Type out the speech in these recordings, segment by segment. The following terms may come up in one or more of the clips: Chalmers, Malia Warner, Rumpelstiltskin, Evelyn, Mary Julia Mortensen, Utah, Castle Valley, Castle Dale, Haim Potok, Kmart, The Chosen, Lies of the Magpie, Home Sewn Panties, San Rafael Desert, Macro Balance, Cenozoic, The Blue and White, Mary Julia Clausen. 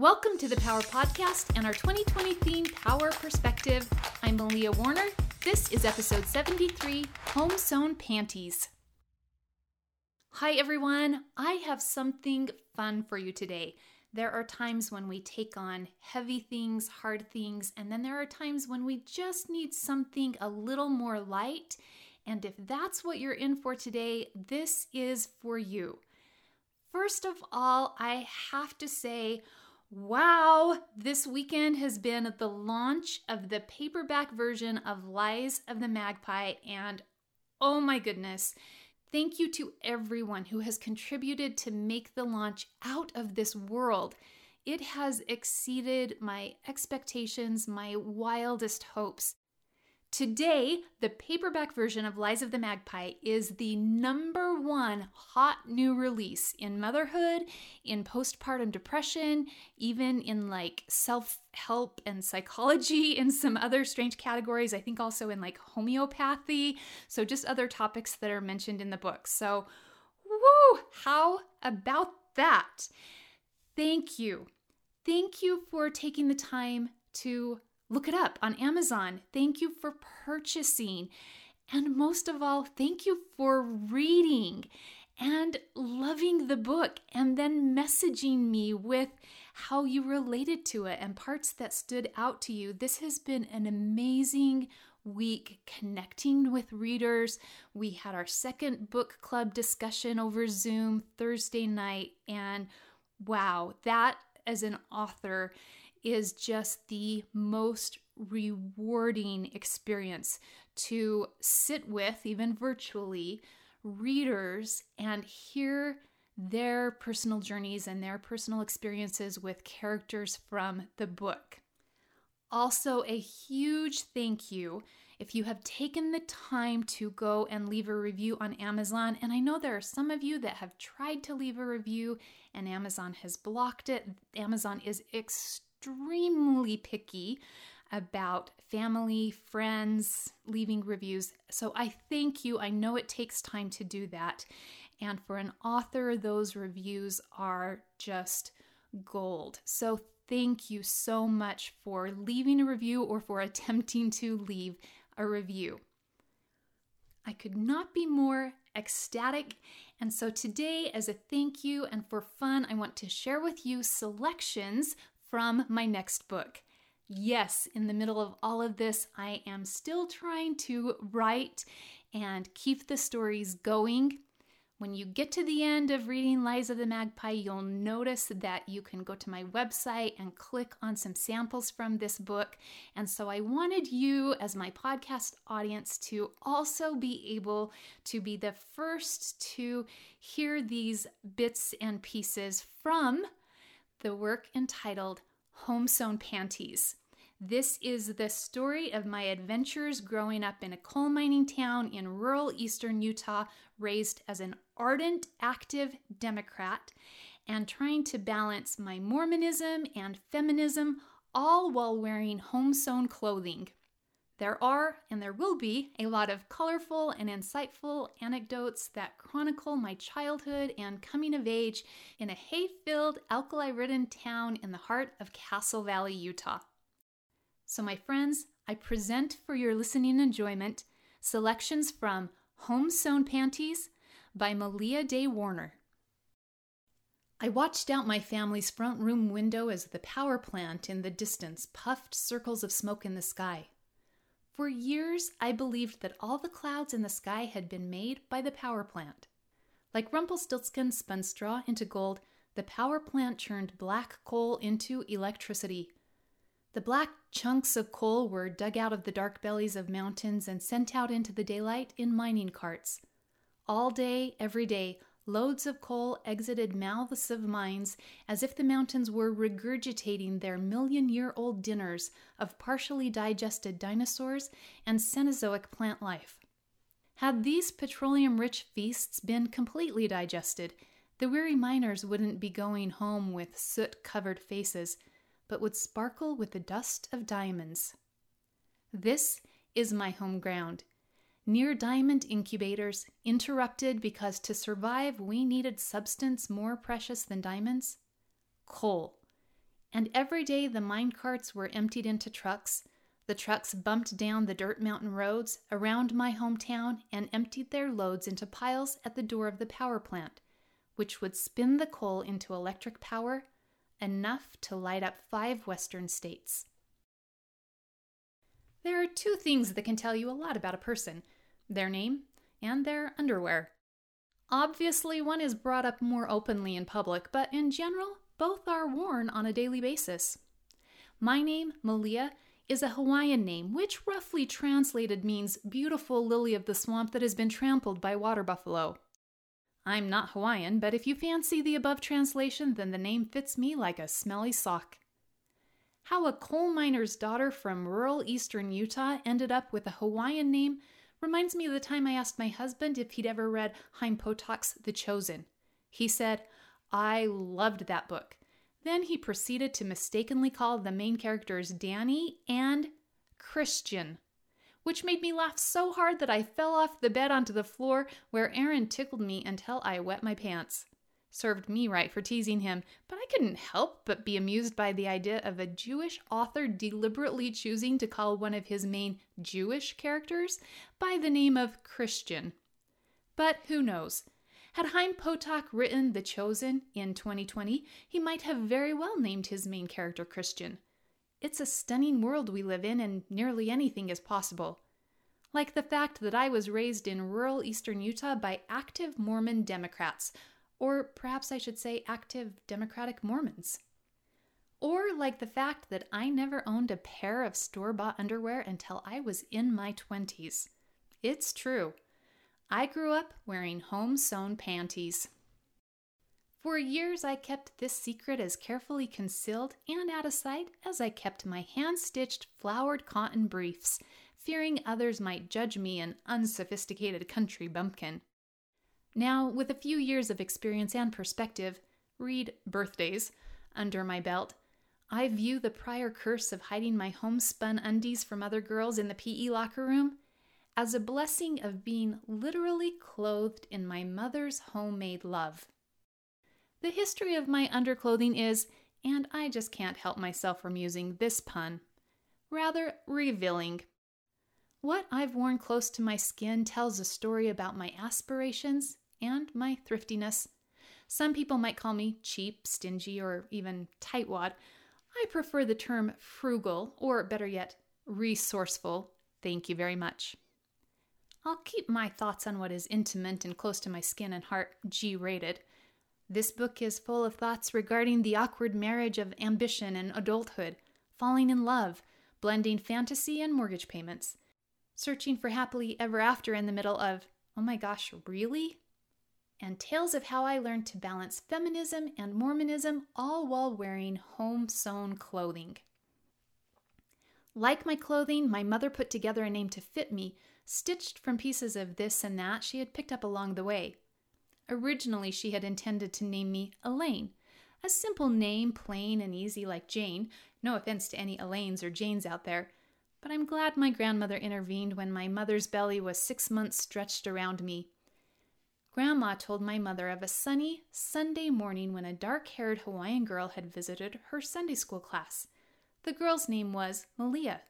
Welcome to the Power Podcast and our 2020 theme, Power Perspective. I'm Malia Warner. This is episode 73, Home Sewn Panties. Hi everyone, I have something fun for you today. There are times when we take on heavy things, hard things, and then there are times when we just need something a little more light. And if that's what you're in for today, this is for you. First of all, I have to say, wow, this weekend has been the launch of the paperback version of Lies of the Magpie, and oh my goodness, thank you to everyone who has contributed to make the launch out of this world. It has exceeded my expectations, my wildest hopes. Today, the paperback version of Lies of the Magpie is the #1 hot new release in motherhood, in postpartum depression, even in like self-help and psychology and some other strange categories. I think also in like homeopathy. So just other topics that are mentioned in the book. So, woo, how about that? Thank you. Thank you for taking the time to look it up on Amazon. Thank you for purchasing. And most of all, thank you for reading and loving the book and then messaging me with how you related to it and parts that stood out to you. This has been an amazing week connecting with readers. We had our second book club discussion over Zoom Thursday night. And wow, that as an author is just the most rewarding experience to sit with, even virtually, readers and hear their personal journeys and their personal experiences with characters from the book. Also, a huge thank you if you have taken the time to go and leave a review on Amazon. And I know there are some of you that have tried to leave a review and Amazon has blocked it. Amazon is extremely picky about family, friends, leaving reviews. So I thank you. I know it takes time to do that. And for an author, those reviews are just gold. So thank you so much for leaving a review or for attempting to leave a review. I could not be more ecstatic. And so today, as a thank you and for fun, I want to share with you selections from my next book. Yes, in the middle of all of this, I am still trying to write and keep the stories going. When you get to the end of reading Lies of the Magpie, you'll notice that you can go to my website and click on some samples from this book. And so I wanted you, as my podcast audience, to also be able to be the first to hear these bits and pieces from the work entitled Home Sewn Panties. This is the story of my adventures growing up in a coal mining town in rural eastern Utah, raised as an ardent, active Democrat, and trying to balance my Mormonism and feminism, all while wearing home-sewn clothing. There are, and there will be, a lot of colorful and insightful anecdotes that chronicle my childhood and coming of age in a hay-filled, alkali-ridden town in the heart of Castle Valley, Utah. So my friends, I present for your listening enjoyment selections from Home Sewn Panties by Malia Day Warner. I watched out my family's front room window as the power plant in the distance puffed circles of smoke in the sky. For years, I believed that all the clouds in the sky had been made by the power plant. Like Rumpelstiltskin spun straw into gold, the power plant churned black coal into electricity. The black chunks of coal were dug out of the dark bellies of mountains and sent out into the daylight in mining carts. All day, every day, loads of coal exited mouths of mines as if the mountains were regurgitating their million-year-old dinners of partially digested dinosaurs and Cenozoic plant life. Had these petroleum-rich feasts been completely digested, the weary miners wouldn't be going home with soot-covered faces, but would sparkle with the dust of diamonds. This is my home ground. Near diamond incubators, interrupted because to survive we needed substance more precious than diamonds. Coal. And every day the mine carts were emptied into trucks. The trucks bumped down the dirt mountain roads around my hometown and emptied their loads into piles at the door of the power plant, which would spin the coal into electric power, enough to light up 5 western states. There are 2 things that can tell you a lot about a person: their name and their underwear. Obviously, one is brought up more openly in public, but in general, both are worn on a daily basis. My name, Malia, is a Hawaiian name, which roughly translated means beautiful lily of the swamp that has been trampled by water buffalo. I'm not Hawaiian, but if you fancy the above translation, then the name fits me like a smelly sock. How a coal miner's daughter from rural eastern Utah ended up with a Hawaiian name reminds me of the time I asked my husband if he'd ever read Haim Potok's The Chosen. He said, "I loved that book." Then he proceeded to mistakenly call the main characters Danny and Christian, which made me laugh so hard that I fell off the bed onto the floor, where Aaron tickled me until I wet my pants. Served me right for teasing him, but I couldn't help but be amused by the idea of a Jewish author deliberately choosing to call one of his main Jewish characters by the name of Christian. But who knows? Had Haim Potok written The Chosen in 2020, he might have very well named his main character Christian. It's a stunning world we live in, and nearly anything is possible. Like the fact that I was raised in rural eastern Utah by active Mormon Democrats, or perhaps I should say active Democratic Mormons. Or like the fact that I never owned a pair of store-bought underwear until I was in my 20s. It's true. I grew up wearing home-sewn panties. For years, I kept this secret as carefully concealed and out of sight as I kept my hand-stitched flowered cotton briefs, fearing others might judge me an unsophisticated country bumpkin. Now, with a few years of experience and perspective, read birthdays, under my belt, I view the prior curse of hiding my homespun undies from other girls in the PE locker room as a blessing of being literally clothed in my mother's homemade love. The history of my underclothing is, and I just can't help myself from using this pun, rather revealing. What I've worn close to my skin tells a story about my aspirations and my thriftiness. Some people might call me cheap, stingy, or even tightwad. I prefer the term frugal, or better yet, resourceful. Thank you very much. I'll keep my thoughts on what is intimate and close to my skin and heart G-rated. This book is full of thoughts regarding the awkward marriage of ambition and adulthood, falling in love, blending fantasy and mortgage payments, searching for happily ever after in the middle of, oh my gosh, really? And tales of how I learned to balance feminism and Mormonism, all while wearing home-sewn clothing. Like my clothing, my mother put together a name to fit me, stitched from pieces of this and that she had picked up along the way. Originally, she had intended to name me Elaine, a simple name, plain and easy like Jane. No offense to any Elaines or Janes out there, but I'm glad my grandmother intervened when my mother's belly was 6 months stretched around me. Grandma told my mother of a sunny Sunday morning when a dark-haired Hawaiian girl had visited her Sunday school class. The girl's name was Malia.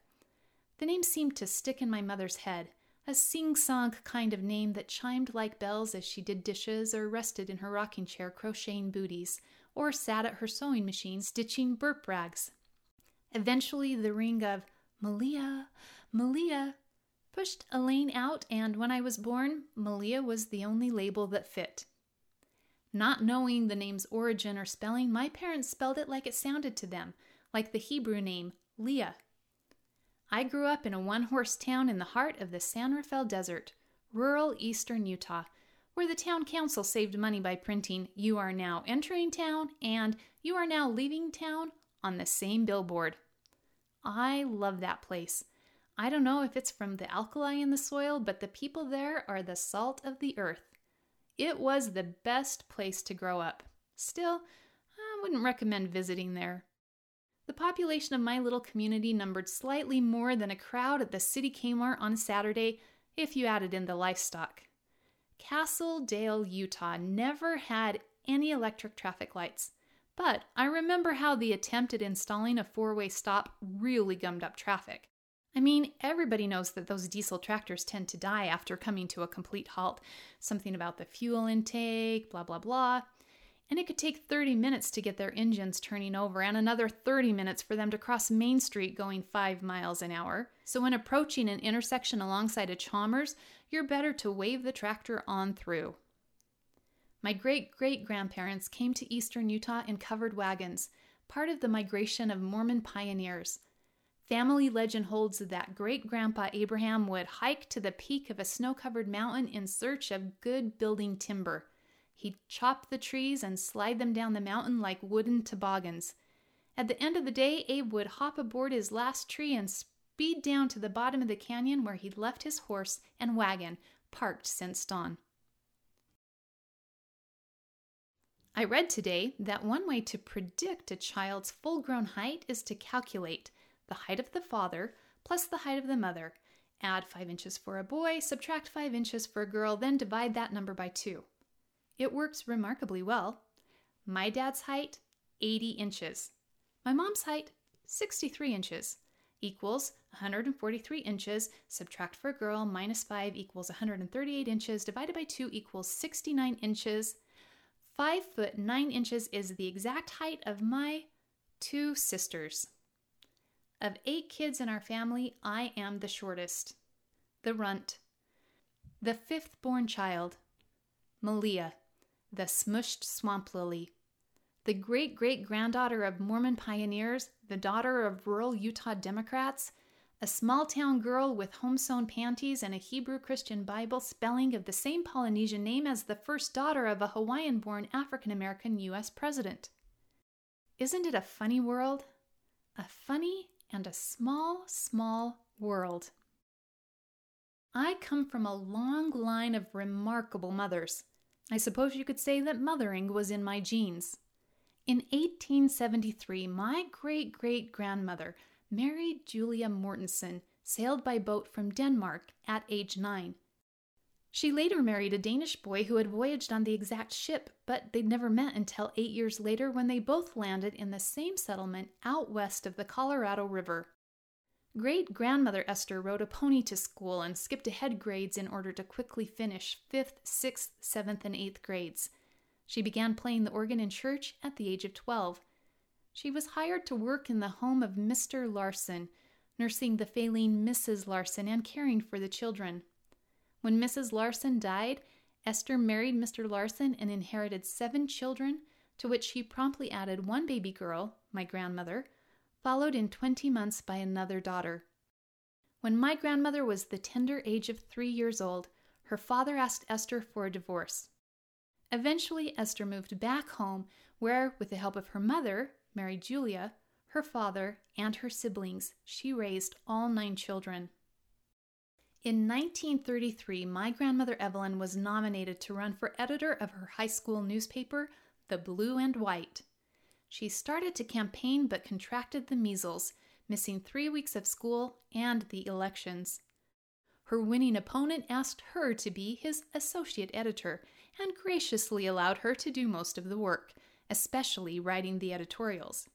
The name seemed to stick in my mother's head, a sing-song kind of name that chimed like bells as she did dishes or rested in her rocking chair crocheting booties, or sat at her sewing machine stitching burp rags. Eventually, the ring of Malia, Malia pushed Elaine out, and when I was born, Malia was the only label that fit. Not knowing the name's origin or spelling, my parents spelled it like it sounded to them, like the Hebrew name Leah. I grew up in a one-horse town in the heart of the San Rafael Desert, rural eastern Utah, where the town council saved money by printing "You are now entering town" and "You are now leaving town" on the same billboard. I love that place. I don't know if it's from the alkali in the soil, but the people there are the salt of the earth. It was the best place to grow up. Still, I wouldn't recommend visiting there. The population of my little community numbered slightly more than a crowd at the city Kmart on a Saturday, if you added in the livestock. Castle Dale, Utah never had any electric traffic lights, But I remember how the attempt at installing a four-way stop really gummed up traffic. I mean, everybody knows that those diesel tractors tend to die after coming to a complete halt. Something about the fuel intake, blah, blah, blah. And it could take 30 minutes to get their engines turning over and another 30 minutes for them to cross Main Street going 5 miles an hour. So when approaching an intersection alongside a Chalmers, you're better to wave the tractor on through. My great-great-grandparents came to eastern Utah in covered wagons, part of the migration of Mormon pioneers. Family legend holds that great-grandpa Abraham would hike to the peak of a snow-covered mountain in search of good building timber. He'd chop the trees and slide them down the mountain like wooden toboggans. At the end of the day, Abe would hop aboard his last tree and speed down to the bottom of the canyon where he'd left his horse and wagon, parked since dawn. I read today that one way to predict a child's full-grown height is to calculate the height of the father plus the height of the mother. Add 5 inches for a boy, subtract 5 inches for a girl, then divide that number by 2. It works remarkably well. My dad's height, 80 inches. My mom's height, 63 inches. Equals 143 inches, subtract for a girl, minus 5 equals 138 inches, divided by 2 equals 69 inches. 5 foot 9 inches is the exact height of my 2 sisters. Of 8 kids in our family, I am the shortest. The runt. The 5th born child. Malia, the smushed swamp lily. The great-great-granddaughter of Mormon pioneers, the daughter of rural Utah Democrats, a small-town girl with home-sewn panties and a Hebrew Christian Bible spelling of the same Polynesian name as the first daughter of a Hawaiian-born African-American U.S. president. Isn't it a funny world? A funny and a small, small world. I come from a long line of remarkable mothers. I suppose you could say that mothering was in my genes. In 1873, my great-great-grandmother, Mary Julia Mortensen, sailed by boat from Denmark at age 9. She later married a Danish boy who had voyaged on the exact ship, but they'd never met until 8 years later when they both landed in the same settlement out west of the Colorado River. Great-grandmother Esther rode a pony to school and skipped ahead grades in order to quickly finish 5th, 6th, 7th, and 8th grades. She began playing the organ in church at the age of 12. She was hired to work in the home of Mr. Larson, nursing the failing Mrs. Larson and caring for the children. When Mrs. Larson died, Esther married Mr. Larson and inherited 7 children, to which she promptly added 1 baby girl, my grandmother, followed in 20 months by another daughter. When my grandmother was the tender age of 3 years old, her father asked Esther for a divorce. Eventually, Esther moved back home, where, with the help of her mother, Mary Julia, her father, and her siblings, she raised all 9 children. In 1933, my grandmother Evelyn was nominated to run for editor of her high school newspaper, The Blue and White. She started to campaign but contracted the measles, missing 3 weeks of school and the elections. Her winning opponent asked her to be his associate editor and graciously allowed her to do most of the work, especially writing the editorials.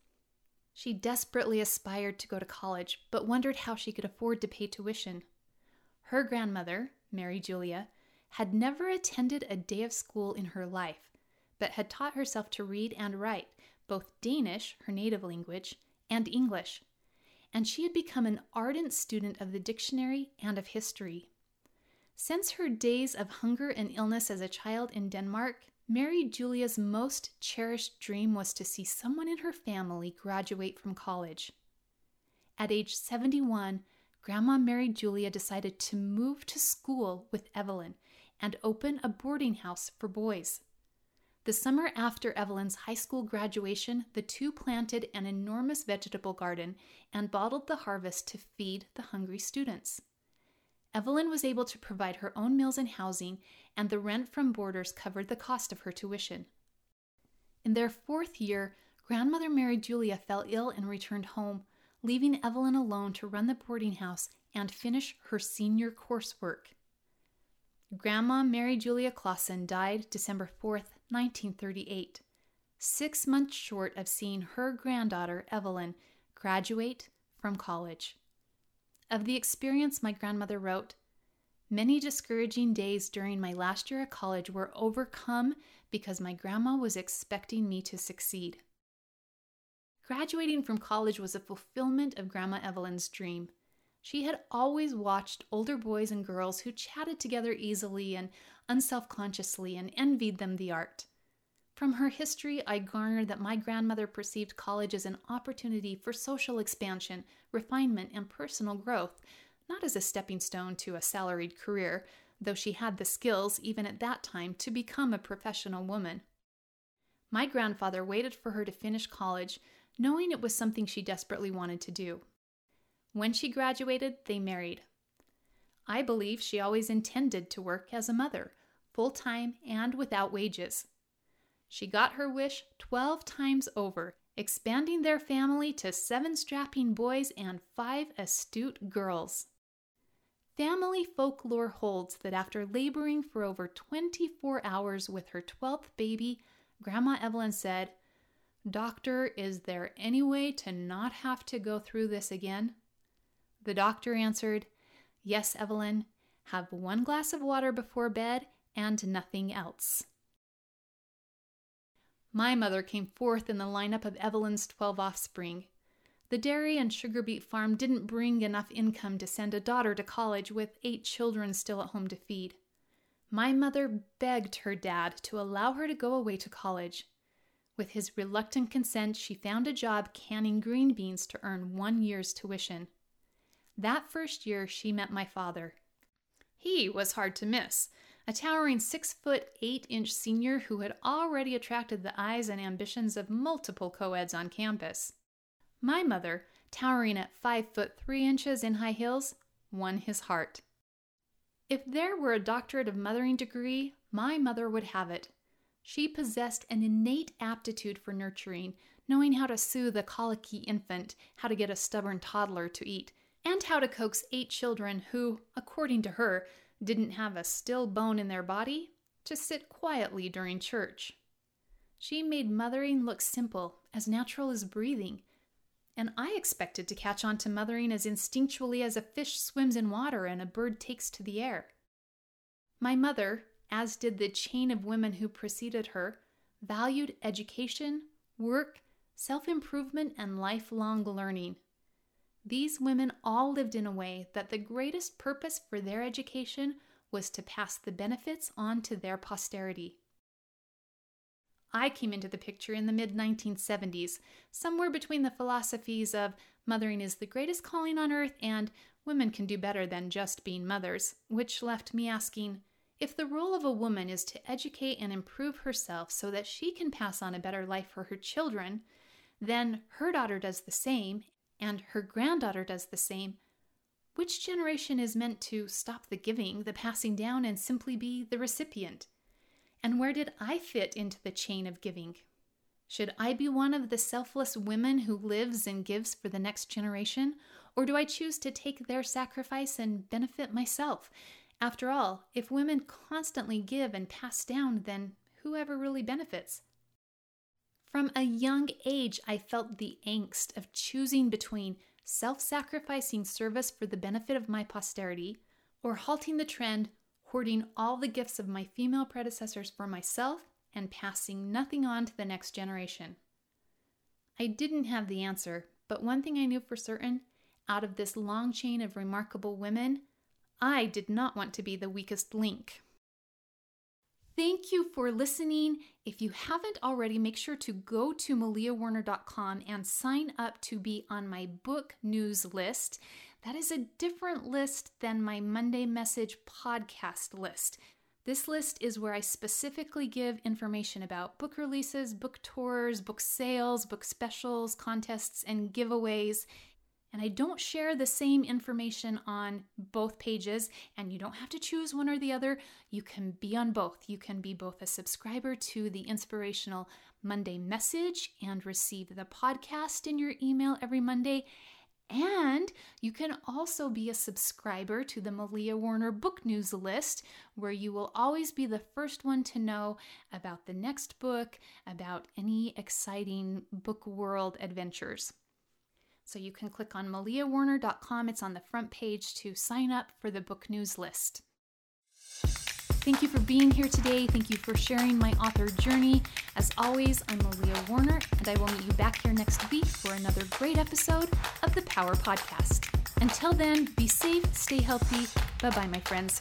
She desperately aspired to go to college but wondered how she could afford to pay tuition. Her grandmother, Mary Julia, had never attended a day of school in her life, but had taught herself to read and write, both Danish, her native language, and English, and she had become an ardent student of the dictionary and of history. Since her days of hunger and illness as a child in Denmark, Mary Julia's most cherished dream was to see someone in her family graduate from college. At age 71, Grandma Mary Julia decided to move to school with Evelyn and open a boarding house for boys. The summer after Evelyn's high school graduation, the two planted an enormous vegetable garden and bottled the harvest to feed the hungry students. Evelyn was able to provide her own meals and housing, and the rent from boarders covered the cost of her tuition. In their 4th year, Grandmother Mary Julia fell ill and returned home, leaving Evelyn alone to run the boarding house and finish her senior coursework. Grandma Mary Julia Clausen died December 4th, 1938. 6 months short of seeing her granddaughter, Evelyn, graduate from college. Of the experience, my grandmother wrote, "Many discouraging days during my last year at college were overcome because my grandma was expecting me to succeed." Graduating from college was a fulfillment of Grandma Evelyn's dream. She had always watched older boys and girls who chatted together easily and unselfconsciously and envied them the art. From her history, I garnered that my grandmother perceived college as an opportunity for social expansion, refinement, and personal growth, not as a stepping stone to a salaried career, though she had the skills, even at that time, to become a professional woman. My grandfather waited for her to finish college, knowing it was something she desperately wanted to do. When she graduated, they married. I believe she always intended to work as a mother, full-time and without wages. She got her wish 12 times over, expanding their family to 7 strapping boys and 5 astute girls. Family folklore holds that after laboring for over 24 hours with her 12th baby, Grandma Evelyn said, "Doctor, is there any way to not have to go through this again?" The doctor answered, "Yes, Evelyn, have 1 glass of water before bed and nothing else." My mother came fourth in the lineup of Evelyn's 12 offspring. The dairy and sugar beet farm didn't bring enough income to send a daughter to college with 8 children still at home to feed. My mother begged her dad to allow her to go away to college. With his reluctant consent, she found a job canning green beans to earn 1 year's tuition. That first year, she met my father. He was hard to miss, a towering 6-foot, 8-inch senior who had already attracted the eyes and ambitions of multiple co-eds on campus. My mother, towering at 5'3" in high heels, won his heart. If there were a doctorate of mothering degree, my mother would have it. She possessed an innate aptitude for nurturing, knowing how to soothe a colicky infant, how to get a stubborn toddler to eat, and how to coax 8 children who, according to her, didn't have a still bone in their body, to sit quietly during church. She made mothering look simple, as natural as breathing, and I expected to catch on to mothering as instinctually as a fish swims in water and a bird takes to the air. My mother, as did the chain of women who preceded her, valued education, work, self-improvement, and lifelong learning. These women all lived in a way that the greatest purpose for their education was to pass the benefits on to their posterity. I came into the picture in the mid-1970s, somewhere between the philosophies of mothering is the greatest calling on earth and women can do better than just being mothers, which left me asking, if the role of a woman is to educate and improve herself so that she can pass on a better life for her children, then her daughter does the same and her granddaughter does the same, which generation is meant to stop the giving, the passing down, and simply be the recipient? And where did I fit into the chain of giving? Should I be one of the selfless women who lives and gives for the next generation, or do I choose to take their sacrifice and benefit myself? After all, if women constantly give and pass down, then whoever really benefits? From a young age, I felt the angst of choosing between self-sacrificing service for the benefit of my posterity or halting the trend, hoarding all the gifts of my female predecessors for myself and passing nothing on to the next generation. I didn't have the answer, but one thing I knew for certain, out of this long chain of remarkable women, I did not want to be the weakest link. Thank you for listening. If you haven't already, make sure to go to maliawarner.com and sign up to be on my book news list. That is a different list than my Monday Message podcast list. This list is where I specifically give information about book releases, book tours, book sales, book specials, contests, and giveaways. And I don't share the same information on both pages, and you don't have to choose one or the other. You can be on both. You can be both a subscriber to the inspirational Monday Message and receive the podcast in your email every Monday, And you can also be a subscriber to the Malia Warner Book News List, where you will always be the first one to know about the next book, about any exciting book world adventures. So you can click on maliawarner.com. It's on the front page to sign up for the book news list. Thank you for being here today. Thank you for sharing my author journey. As always, I'm Malia Warner, and I will meet you back here next week for another great episode of the Power Podcast. Until then, be safe, stay healthy. Bye-bye, my friends.